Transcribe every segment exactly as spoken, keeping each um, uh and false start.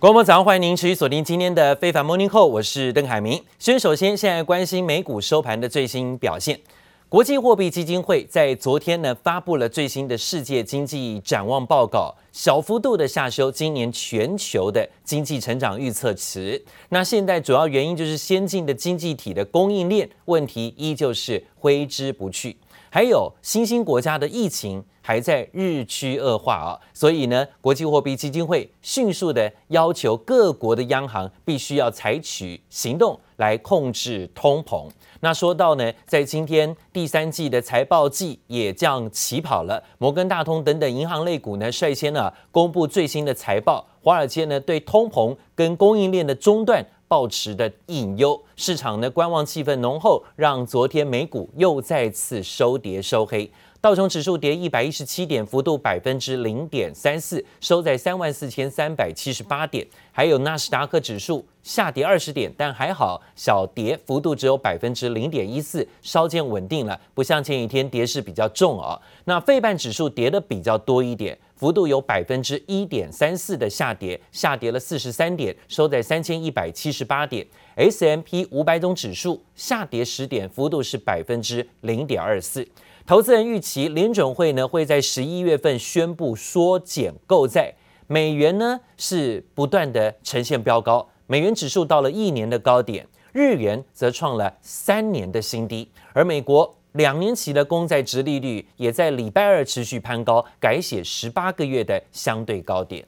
各位早上，欢迎您持续锁定今天的非凡 Morning Call， 我是邓海明。先首先现在关心美股收盘的最新表现。国际货币基金会在昨天呢发布了最新的世界经济展望报告，小幅度的下修今年全球的经济成长预测值。那现在主要原因就是先进的经济体的供应链问题依旧是挥之不去，还有新兴国家的疫情还在日趋恶化啊，所以呢，国际货币基金会迅速的要求各国的央行必须要采取行动来控制通膨。那说到呢，在今天第三季的财报季也将起跑了，摩根大通等等银行类股呢率先呢、啊、公布最新的财报，华尔街呢对通膨跟供应链的中断抱持的隐忧，市场的观望气氛浓厚，让昨天美股又再次收跌收黑。道琼指数跌一百一十七点，幅度 百分之零点三四， 收在 三万四千三百七十八 点。还有纳斯达克指数下跌二十点，但还好小跌幅度只有 百分之零点一四， 稍见稳定了，不像前一天跌势比较重哦。那费半指数跌的比较多一点，幅度有 百分之一点三四 的下跌，下跌了四十三点，收在三千一百七十八点。S and P 五百 种指数下跌十点，幅度是 百分之零点二四。投资人预期联准会呢会在十一月份宣布缩减购债，美元呢是不断的呈现飙高，美元指数到了一年的高点，日元则创了三年的新低，而美国两年期的公债殖利率也在礼拜二持续攀高，改写十八个月的相对高点。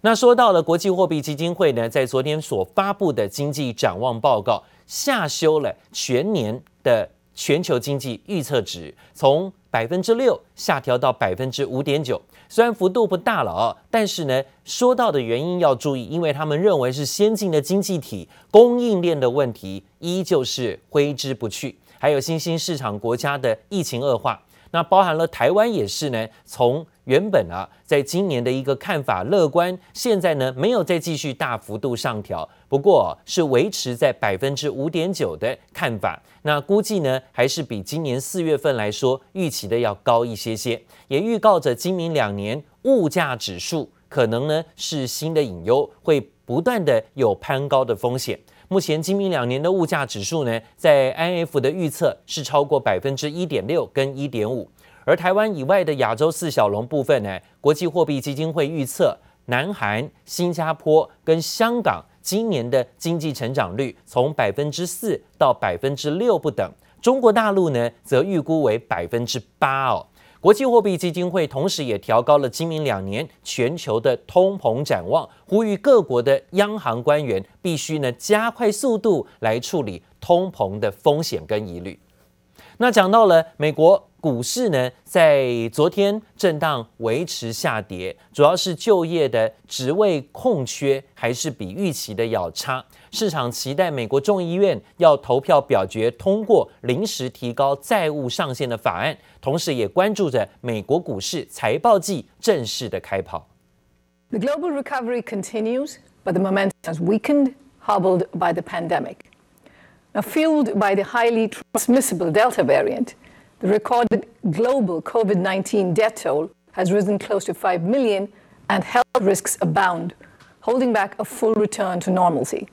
那说到了国际货币基金会呢，在昨天所发布的经济展望报告，下修了全年的全球经济预测值，从 百分之六 下调到 百分之五点九， 虽然幅度不大了啊，但是呢，说到的原因要注意，因为他们认为是先进的经济体供应链的问题依旧是挥之不去，还有新兴市场国家的疫情恶化，那包含了台湾也是呢，从原本啊，在今年的一个看法乐观，现在呢没有再继续大幅度上调，不过、啊、是维持在 百分之五点九 的看法。那估计呢还是比今年四月份来说预期的要高一些些，也预告着今明两年物价指数可能呢是新的隐忧，会不断的有攀高的风险。目前今明两年的物价指数呢，在 I M F 的预测是超过 百分之一点六 跟 一点五。而台湾以外的亚洲四小龙部分呢，国际货币基金会预测南韩、新加坡跟香港今年的经济成长率从 百分之四 到 百分之六 不等，中国大陆呢则预估为 百分之八、哦、国际货币基金会同时也调高了今明两年全球的通膨展望，呼吁各国的央行官员必须呢加快速度来处理通膨的风险跟疑虑。那讲到了美国股市呢，在昨天震荡维持下跌，主要是就业的职位空缺还是比预期的要差，市场期待美国众议院要投票表决通过临时提高债务上限的法案，同时也关注着美国股市财报季正式的开跑。 The global recovery continues, but the momentum has weakened, hobbled by the pandemic. Now, fueled by the highly transmissible Delta variant, the recorded global COVID nineteen death toll has risen close to five million, and health risks abound, holding back a full return to normalcy.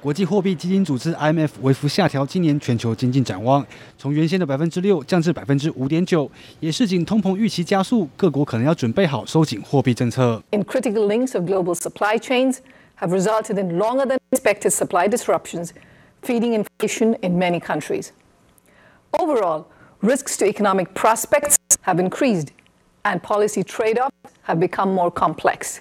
国际货币基金组织 I M F 微幅下调今年全球经济展望，从原先的 百分之六 降至 百分之五点九， 也示警通膨预期加速，各国可能要准备好收紧货币政策。In critical links of global supply chains have resulted in longer than expected supply disruptions,feeding inflation in many countries. Overall, risks to economic prospects have increased, and policy trade-offs have become more complex.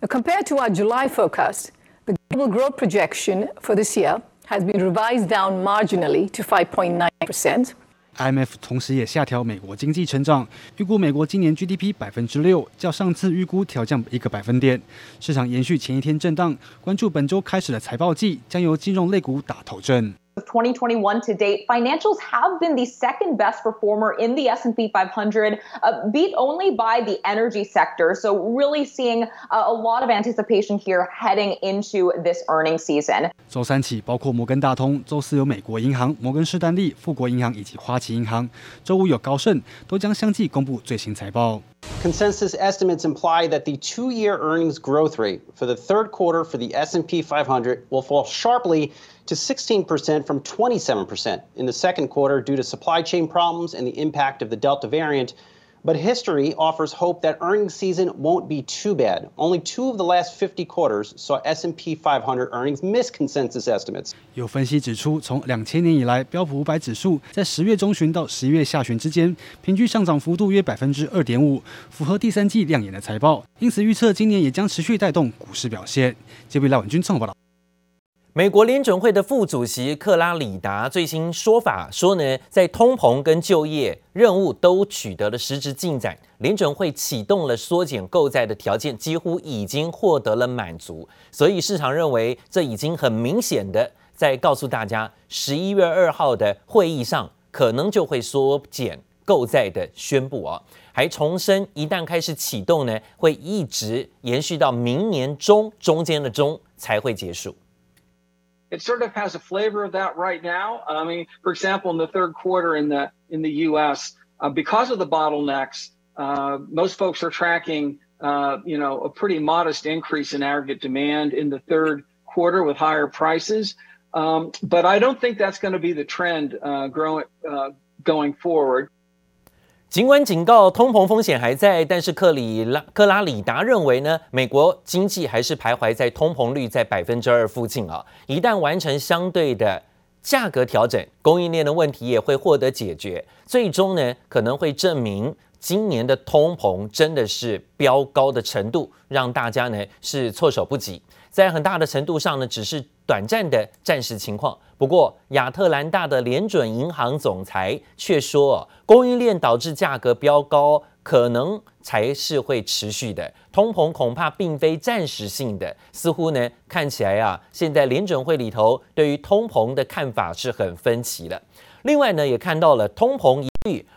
Now, compared to our July forecast, the global growth projection for this year has been revised down marginally to five point nine percent.I M F 同时也下调美国经济成长，预估美国今年 G D P 百分之六，较上次预估调降一个百分点。市场延续前一天震荡，关注本周开始的财报季，将由金融类股打头阵。twenty twenty-one to date, financials have been the second best performer in the S and P five hundred, uh, beat only by the energy sector. So really seeing uh, a lot of anticipation here heading into this earnings season. 周三起，包括摩根大通，周四有美国银行、摩根士丹利、富国银行以及花旗银行，周五有高盛，都将相继公布最新财报。Consensus estimates imply that the two-year earnings growth rate for the third quarter for the S and P five hundred will fall sharply to sixteen percent from twenty-seven percent in the second quarter due to supply chain problems and the impact of the Delta variant. But history offers hope that earnings season won't be too bad. Only two of the last fifty quarters saw S and P five hundred earnings miss consensus estimates. 有分析指出，从两千年以来，标普五百指数在十月中旬到十一月下旬之间，平均上涨幅度约百分之二点五，符合第三季亮眼的财报。因此，预测今年也将持续带动股市表现。接下来，文君创报道。美国联准会的副主席克拉里达最新说法说呢，在通膨跟就业任务都取得了实质进展，联准会启动了缩减购债的条件几乎已经获得了满足，所以市场认为这已经很明显的在告诉大家，十一月二号的会议上可能就会缩减购债的宣布哦，还重申一旦开始启动呢，会一直延续到明年中，中间的中才会结束。It sort of has a flavor of that right now. I mean, for example, in the third quarter in the in the U S, uh, because of the bottlenecks, uh, most folks are tracking, uh, you know, a pretty modest increase in aggregate demand in the third quarter with higher prices. Um, but I don't think that's going to be the trend uh, growing uh, going forward.尽管警告通膨风险还在，但是克里拉克拉里达认为呢，美国经济还是徘徊在通膨率在 百分之二 附近啊。一旦完成相对的价格调整，供应链的问题也会获得解决，最终呢可能会证明今年的通膨真的是飙高的程度，让大家呢是措手不及。在很大的程度上呢，只是短暂的暂时情况。不过，亚特兰大的联准银行总裁却说，供应链导致价格飙高，可能才是会持续的，通膨恐怕并非暂时性的。似乎呢，看起来啊，现在联准会里头对于通膨的看法是很分歧的。另外呢，也看到了通膨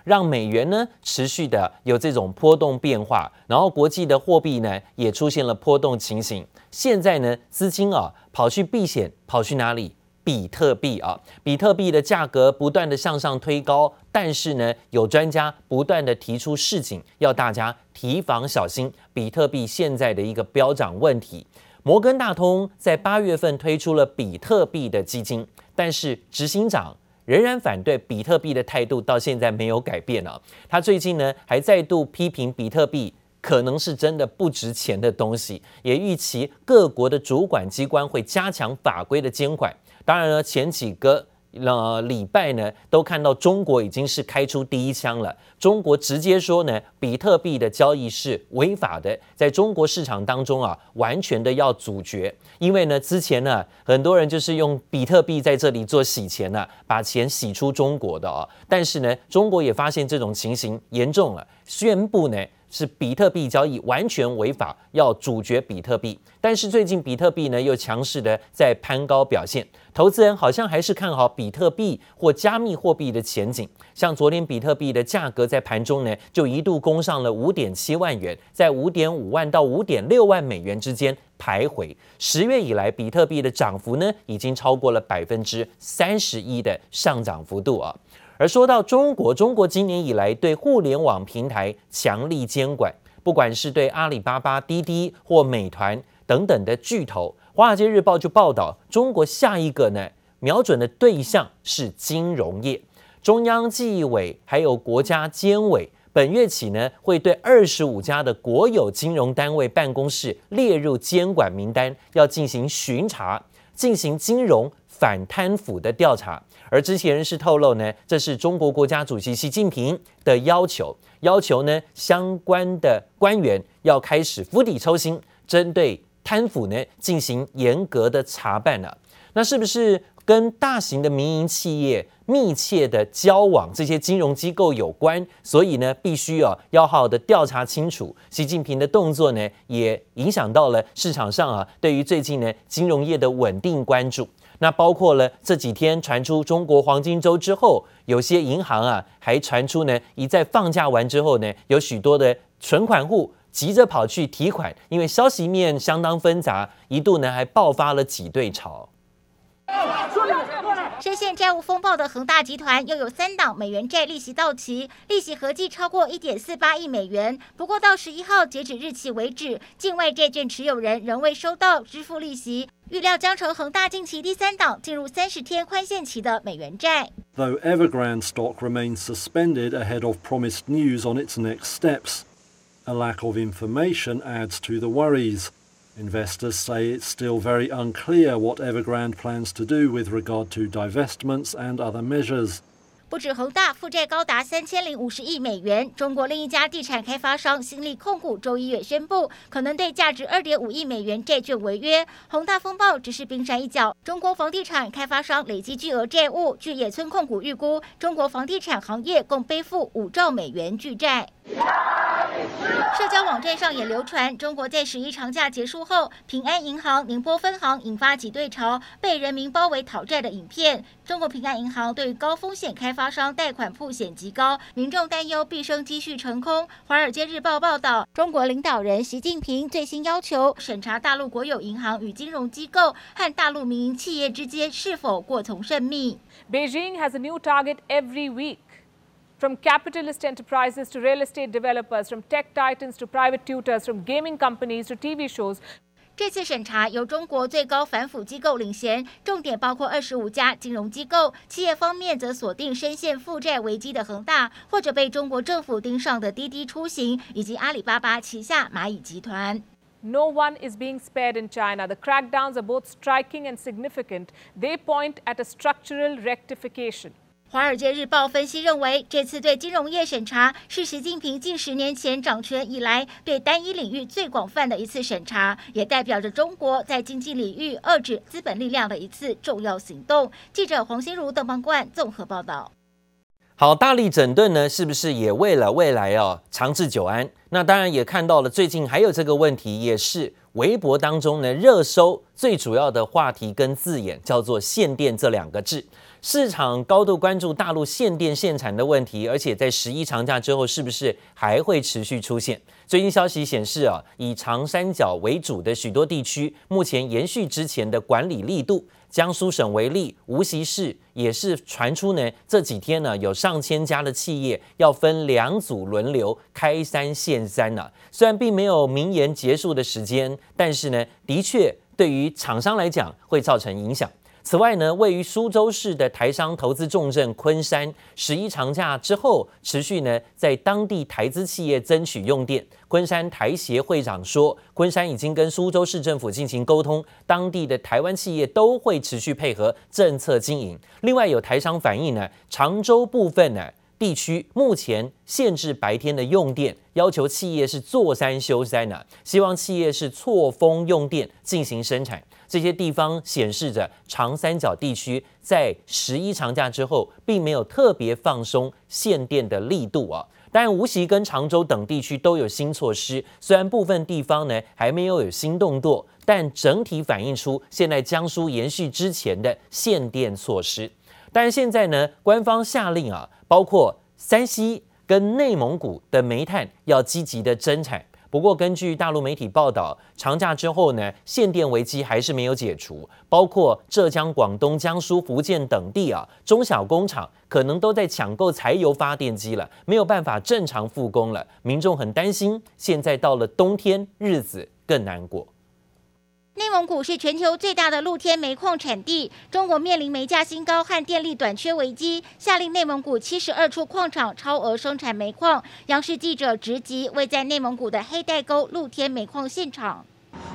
让美元呢持续的有这种波动变化，然后国际的货币呢也出现了波动情形。现在呢，资金啊跑去避险，跑去哪里？比特币啊，比特币的价格不断的向上推高，但是呢，有专家不断的提出示警，要大家提防小心比特币现在的一个飙涨问题。摩根大通在八月份推出了比特币的基金，但是执行长仍然反对比特币的态度到现在没有改变啊！他最近呢还再度批评比特币可能是真的不值钱的东西，也预期各国的主管机关会加强法规的监管。当然呢，前几个呃礼拜呢都看到中国已经是开出第一枪了，中国直接说呢比特币的交易是违法的，在中国市场当中啊完全的要阻绝。因为呢，之前呢，很多人就是用比特币在这里做洗钱啊，把钱洗出中国的啊、哦。但是呢，中国也发现这种情形严重了，宣布呢是比特币交易完全违法，要阻绝比特币。但是最近比特币呢又强势的在攀高表现，投资人好像还是看好比特币或加密货币的前景。像昨天比特币的价格在盘中呢就一度攻上了 五点七万元，在 五点五万到 五点六万美元之间徘徊。十月以来，比特币的涨幅呢已经超过了 百分之三十一 的上涨幅度啊。而说到中国，中国今年以来对互联网平台强力监管，不管是对阿里巴巴、滴滴或美团等等的巨头，《华尔街日报》就报道，中国下一个呢瞄准的对象是金融业。中央纪委还有国家监委本月起呢会对二十五家的国有金融单位办公室列入监管名单，要进行巡查，进行金融反贪腐的调查。而知情人士透露呢，这是中国国家主席习近平的要求，要求呢相关的官员要开始釜底抽薪，针对贪腐呢进行严格的查办了、啊。那是不是跟大型的民营企业密切的交往，这些金融机构有关？所以呢，必须啊要好好的调查清楚。习近平的动作呢，也影响到了市场上啊对于最近呢金融业的稳定关注。那包括了这几天传出中国黄金周之后，有些银行啊还传出呢，一在放假完之后呢，有许多的存款户急着跑去提款，因为消息面相当纷杂，一度呢还爆发了挤兑潮。过来，过来。深陷债务风暴的恒大集团又有三档美元债利息到期，利息合计超过 一点四八亿美元。不过到十一号截止日期为止，境外债券持有人仍未收到支付利息，预料将成恒大近期第三档进入三十天宽限期的美元债。Though Evergrande stock remains suspended ahead of promised news on its next steps, a lack of information adds to the worries.Investors say it's still very unclear what Evergrande plans to do with regard to divestments and other measures.不止恒大负债高达三千零五十亿美元，中国另一家地产开发商新力控股周一也宣布，可能对价值二点五亿美元债券违约。恒大风暴只是冰山一角，中国房地产开发商累积巨额债务。据野村控股预估，中国房地产行业共背负五兆美元巨债。社交网站上也流传，中国在十一长假结束后，平安银行宁波分行引发挤兑潮，被人民包围讨债的影片。中国平安银行对于高风险开发发商贷款曝险极高，民众担忧毕生积蓄成空。《华尔街日报》报道，中国领导人习近平最新要求审查大陆国有银行与金融机构和大陆民营企业之间是否过从甚密。Beijing has a new target every week, from capitalist enterprises to real estate developers, from tech titans to private tutors, from gaming companies to T V shows.这次审查由中国最高反腐机构领衔，重点包括二十五家金融机构。企业方面则锁定深陷负债危机的恒大，或者被中国政府盯上的滴滴出行，以及阿里巴巴旗下蚂蚁集团。No one is being spared in China. The crackdowns are both striking and significant. They point at a structural rectification.《华尔街日报》分析认为，这次对金融业审查是习近平近十年前掌权以来对单一领域最广泛的一次审查，也代表着中国在经济领域遏制资本力量的一次重要行动。记者黄心如、邓邦冠综合报道。好，大力整顿呢，是不是也为了未来哦长治久安？那当然也看到了，最近还有这个问题，也是微博当中呢热搜最主要的话题跟字眼，叫做限电这两个字。市场高度关注大陆限电限产的问题，而且在十一长假之后是不是还会持续出现？最近消息显示啊，以长三角为主的许多地区目前延续之前的管理力度。江苏省为例，无锡市也是传出呢，这几天呢有上千家的企业要分两组轮流开山限山了、啊。虽然并没有明言结束的时间，但是呢，的确对于厂商来讲会造成影响。此外呢，位于苏州市的台商投资重镇昆山，十一长假之后持续呢在当地台资企业争取用电。昆山台协会长说，昆山已经跟苏州市政府进行沟通，当地的台湾企业都会持续配合政策经营。另外有台商反映呢，常州部分呢地区目前限制白天的用电，要求企业是坐山休山、啊、希望企业是错峰用电进行生产。这些地方显示着长三角地区在十一长假之后并没有特别放松限电的力度啊。但无锡跟常州等地区都有新措施，虽然部分地方呢还没有有新动作，但整体反映出现在江苏延续之前的限电措施。但是现在呢，官方下令啊，包括山西跟内蒙古的煤炭要积极的增产。不过根据大陆媒体报道，长假之后呢，限电危机还是没有解除，包括浙江、广东、江苏、福建等地啊，中小工厂可能都在抢购柴油发电机了，没有办法正常复工了。民众很担心，现在到了冬天，日子更难过。内蒙古是全球最大的露天煤矿产地，中国面临煤价新高和电力短缺危机，下令内蒙古七十二处矿场超额生产煤矿。央视记者直击位在内蒙古的黑带沟露天煤矿现场。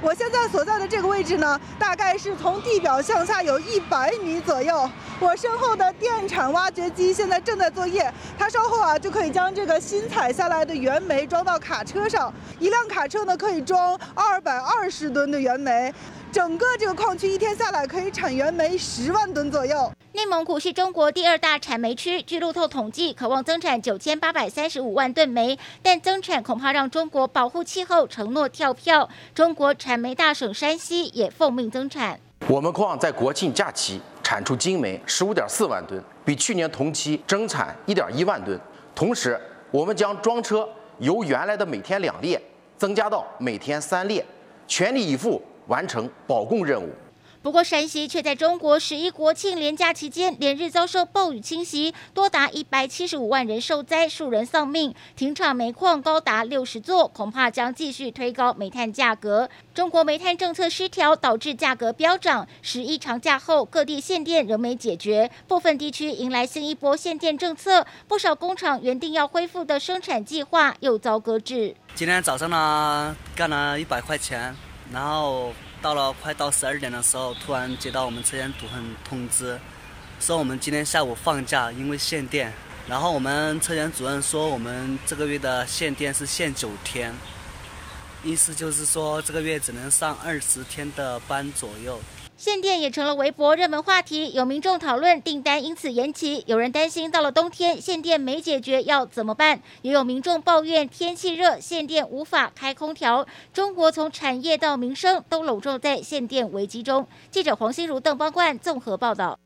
我现在所在的这个位置呢，大概是从地表向下有一百米左右。我身后的电铲挖掘机现在正在作业，它稍后啊就可以将这个新采下来的原煤装到卡车上，一辆卡车呢可以装二百二十吨的原煤。整个这个矿区一天下来可以产原煤十万吨左右。内蒙古是中国第二大产煤区，据路透统计，渴望增产九千八百三十五万吨煤，但增产恐怕让中国保护气候承诺跳票。中国产煤大省山西也奉命增产。我们矿在国庆假期产出精煤十五点四万吨，比去年同期增产一点一万吨。同时，我们将装车由原来的每天两列增加到每天三列，全力以赴完成保供任务。不过山西却在中国十一国庆连假期间连日遭受暴雨侵袭，多达一百七十五万人受灾，数人丧命，停产煤矿高达六十座，恐怕将继续推高煤炭价格。中国煤炭政策失调导致价格飙涨，十一长假后各地限电仍没解决，部分地区迎来新一波限电政策，不少工厂原定要恢复的生产计划又遭搁置。今天早上呢干了一百块钱，然后到了快到十二点的时候，突然接到我们车间主任通知，说我们今天下午放假，因为限电。然后我们车间主任说，我们这个月的限电是限九天。意思就是说，这个月只能上二十天的班左右。限电也成了微博热门话题，有民众讨论订单因此延期，有人担心到了冬天限电没解决要怎么办，也有民众抱怨天气热限电无法开空调。中国从产业到民生都笼罩在限电危机中。记者黄心如、邓邦冠综合报道。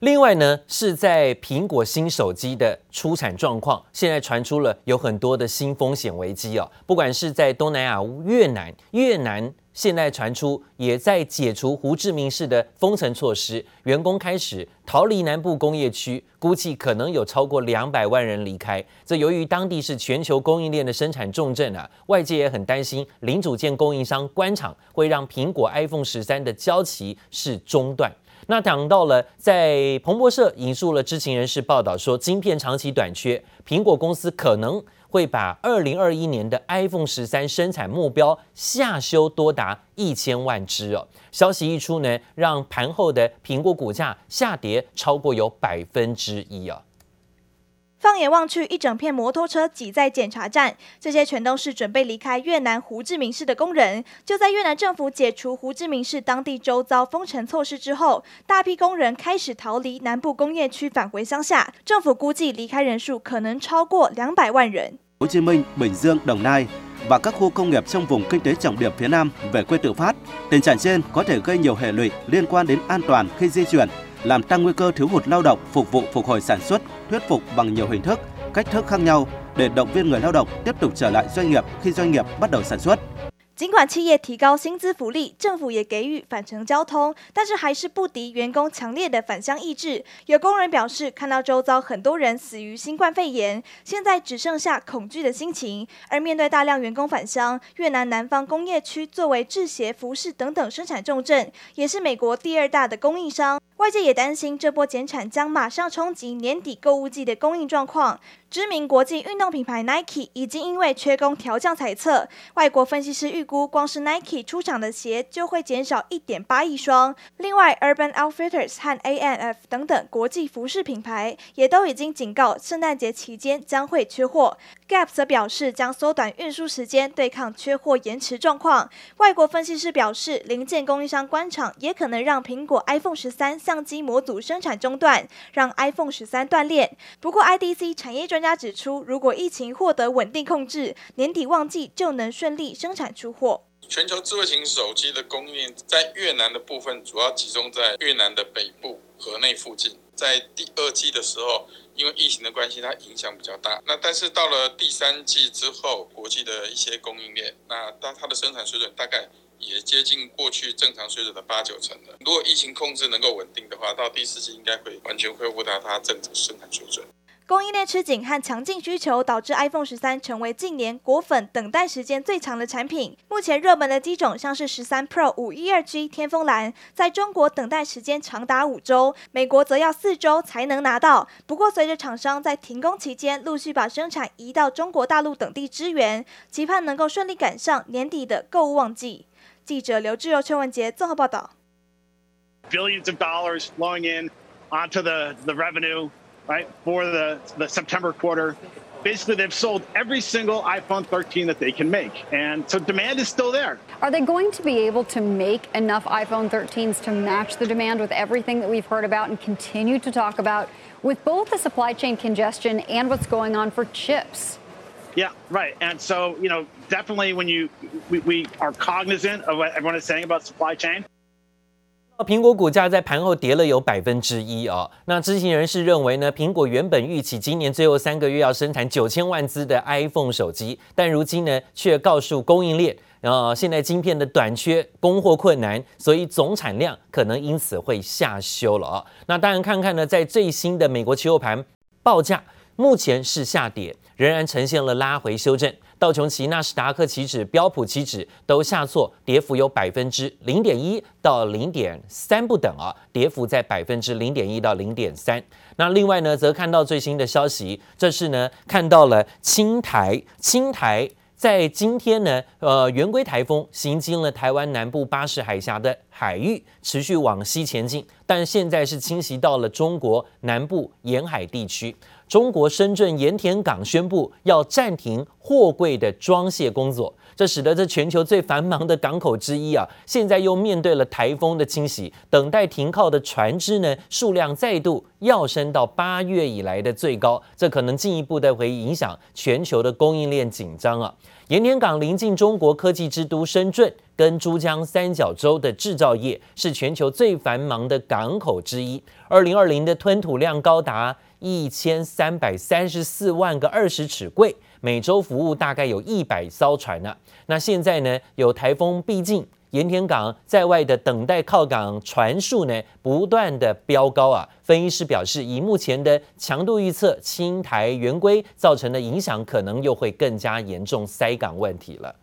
另外呢，是在苹果新手机的出产状况，现在传出了有很多的新风险危机哦，不管是在东南亚、越南，越南现在传出也在解除胡志明市的封城措施，员工开始逃离南部工业区，估计可能有超过两百万人离开。这由于当地是全球供应链的生产重镇啊，外界也很担心零组件供应商关厂会让苹果 iPhone 十三的交期是中断。那讲到了，在彭博社引述了知情人士报道说，晶片长期短缺，苹果公司可能会把二零二一年的 iPhone 十三生产目标下修多达一千万只哦。消息一出呢，让盘后的苹果股价下跌超过有百分之一啊。放眼望去，一整片摩托车挤在检查站，这些全都是准备离开越南胡志明市的工人。就在越南政府解除胡志明市当地周遭封城措施之后，大批工人开始逃离南部工业区返回乡下。政府估计离开人数可能超过两百万人。Hồ Chí Minh, Bình Dương, Đồng Nai và các khu công nghiệp trong vùng kinh tế trọng điểm phía Nam về quê tự phát. Tình trạng trên có thể gây nhiều hệ lụy liên quan đến an toàn khi di chuyển, làm tăng nguy cơ thiếu hụt lao động phục vụ phục hồi sản xuất, thuyết phục bằng nhiều hình thức, cách thức khác nhau để động viên người lao động tiếp tục trở lại doanh nghiệp khi doanh nghiệp bắt đầu sản xuất。尽管企业提高薪资福利，政府也给予返程交通，但是还是不敌员工强烈的返乡意志。有工人表示，看到周遭很多人死于新冠肺炎，现在只剩下恐惧的心情。而面对大量员工返乡，越南南方工业区作为制鞋、服饰等等生产重镇，也是美国第二大的供应商。外界也担心这波减产将马上冲击年底购物季的供应状况。知名国际运动品牌 Nike 已经因为缺工调降猜测，外国分析师预估光是 Nike 出厂的鞋就会减少 一点八亿双。另外 Urban Outfitters 和 I M F 等等国际服饰品牌也都已经警告圣诞节期间将会缺货。 Gap 则表示将缩短运输时间对抗缺货延迟状况。外国分析师表示，零件供应商关厂也可能让苹果 iPhone 十三相机模组生产中断，让 iPhone 十三断裂。不过 I D C 产业专家指出，如果疫情获得稳定控制，年底旺季就能顺利生产出货。全球智慧型手机的供应链在越南的部分主要集中在越南的北部河内附近，在第二季的时候因为疫情的关系它影响比较大，那但是到了第三季之后，国际的一些供应链那它的生产水准大概也接近过去正常水准的八九成了。如果疫情控制能够稳定的话，到第四季应该会完全恢复到它正常生产水准。供应链吃紧和强劲需求导致 iPhone 十三成为近年果粉等待时间最长的产品。目前热门的机种像是十三 Pro 五一二 G 天峰蓝，在中国等待时间长达五周，美国则要四周才能拿到。不过随着厂商在停工期间陆续把生产移到中国大陆等地支援，期盼能够顺利赶上年底的购物旺季。记者刘志柔、邱文杰综合报道。 Billions of dollars flowing in onto the, the revenue right for the the September quarter. Basically they've sold every single iPhone thirteen that they can make, and so demand is still there. Are they going to be able to make enough iPhone thirteens to match the demand with everything that we've heard about and continue to talk about with both the supply chain congestion and what's going on for chips? Yeah, right. And so, you know, definitely when you we, we are cognizant of what everyone is saying about supply chain.苹果股价在盘后跌了有百分之一哦。那知情人士认为呢，苹果原本预期今年最后三个月要生产九千万只的 iPhone 手机，但如今呢，却告诉供应链呃，现在晶片的短缺、供货困难，所以总产量可能因此会下修了啊、哦。那当然，看看呢，在最新的美国期货盘报价，目前是下跌，仍然呈现了拉回修正。道琼斯、纳斯达克期指、标普期指都下挫，跌幅有百分之零点一到零点三不等啊，跌幅在百分之零点一到零点三。那另外呢，则看到最新的消息，这是呢看到了青台，青台。在今天呢，呃，圆规台风行经了台湾南部巴士海峡的海域，持续往西前进，但现在是侵袭到了中国南部沿海地区。中国深圳盐田港宣布要暂停货柜的装卸工作，这使得这全球最繁忙的港口之一啊，现在又面对了台风的侵袭，等待停靠的船只呢数量再度要升到八月以来的最高，这可能进一步的会影响全球的供应链紧张啊。盐田港临近中国科技之都深圳跟珠江三角洲的制造业，是全球最繁忙的港口之一。二零二零的吞吐量高达一千三百三十四万个二十尺柜，每周服务大概有一百艘船呢、啊。那现在呢，有台风逼近，盐田港在外的等待靠港船数呢不断的飙高啊，分析师表示，以目前的强度预测，青台圆规造成的影响可能又会更加严重，塞港问题了。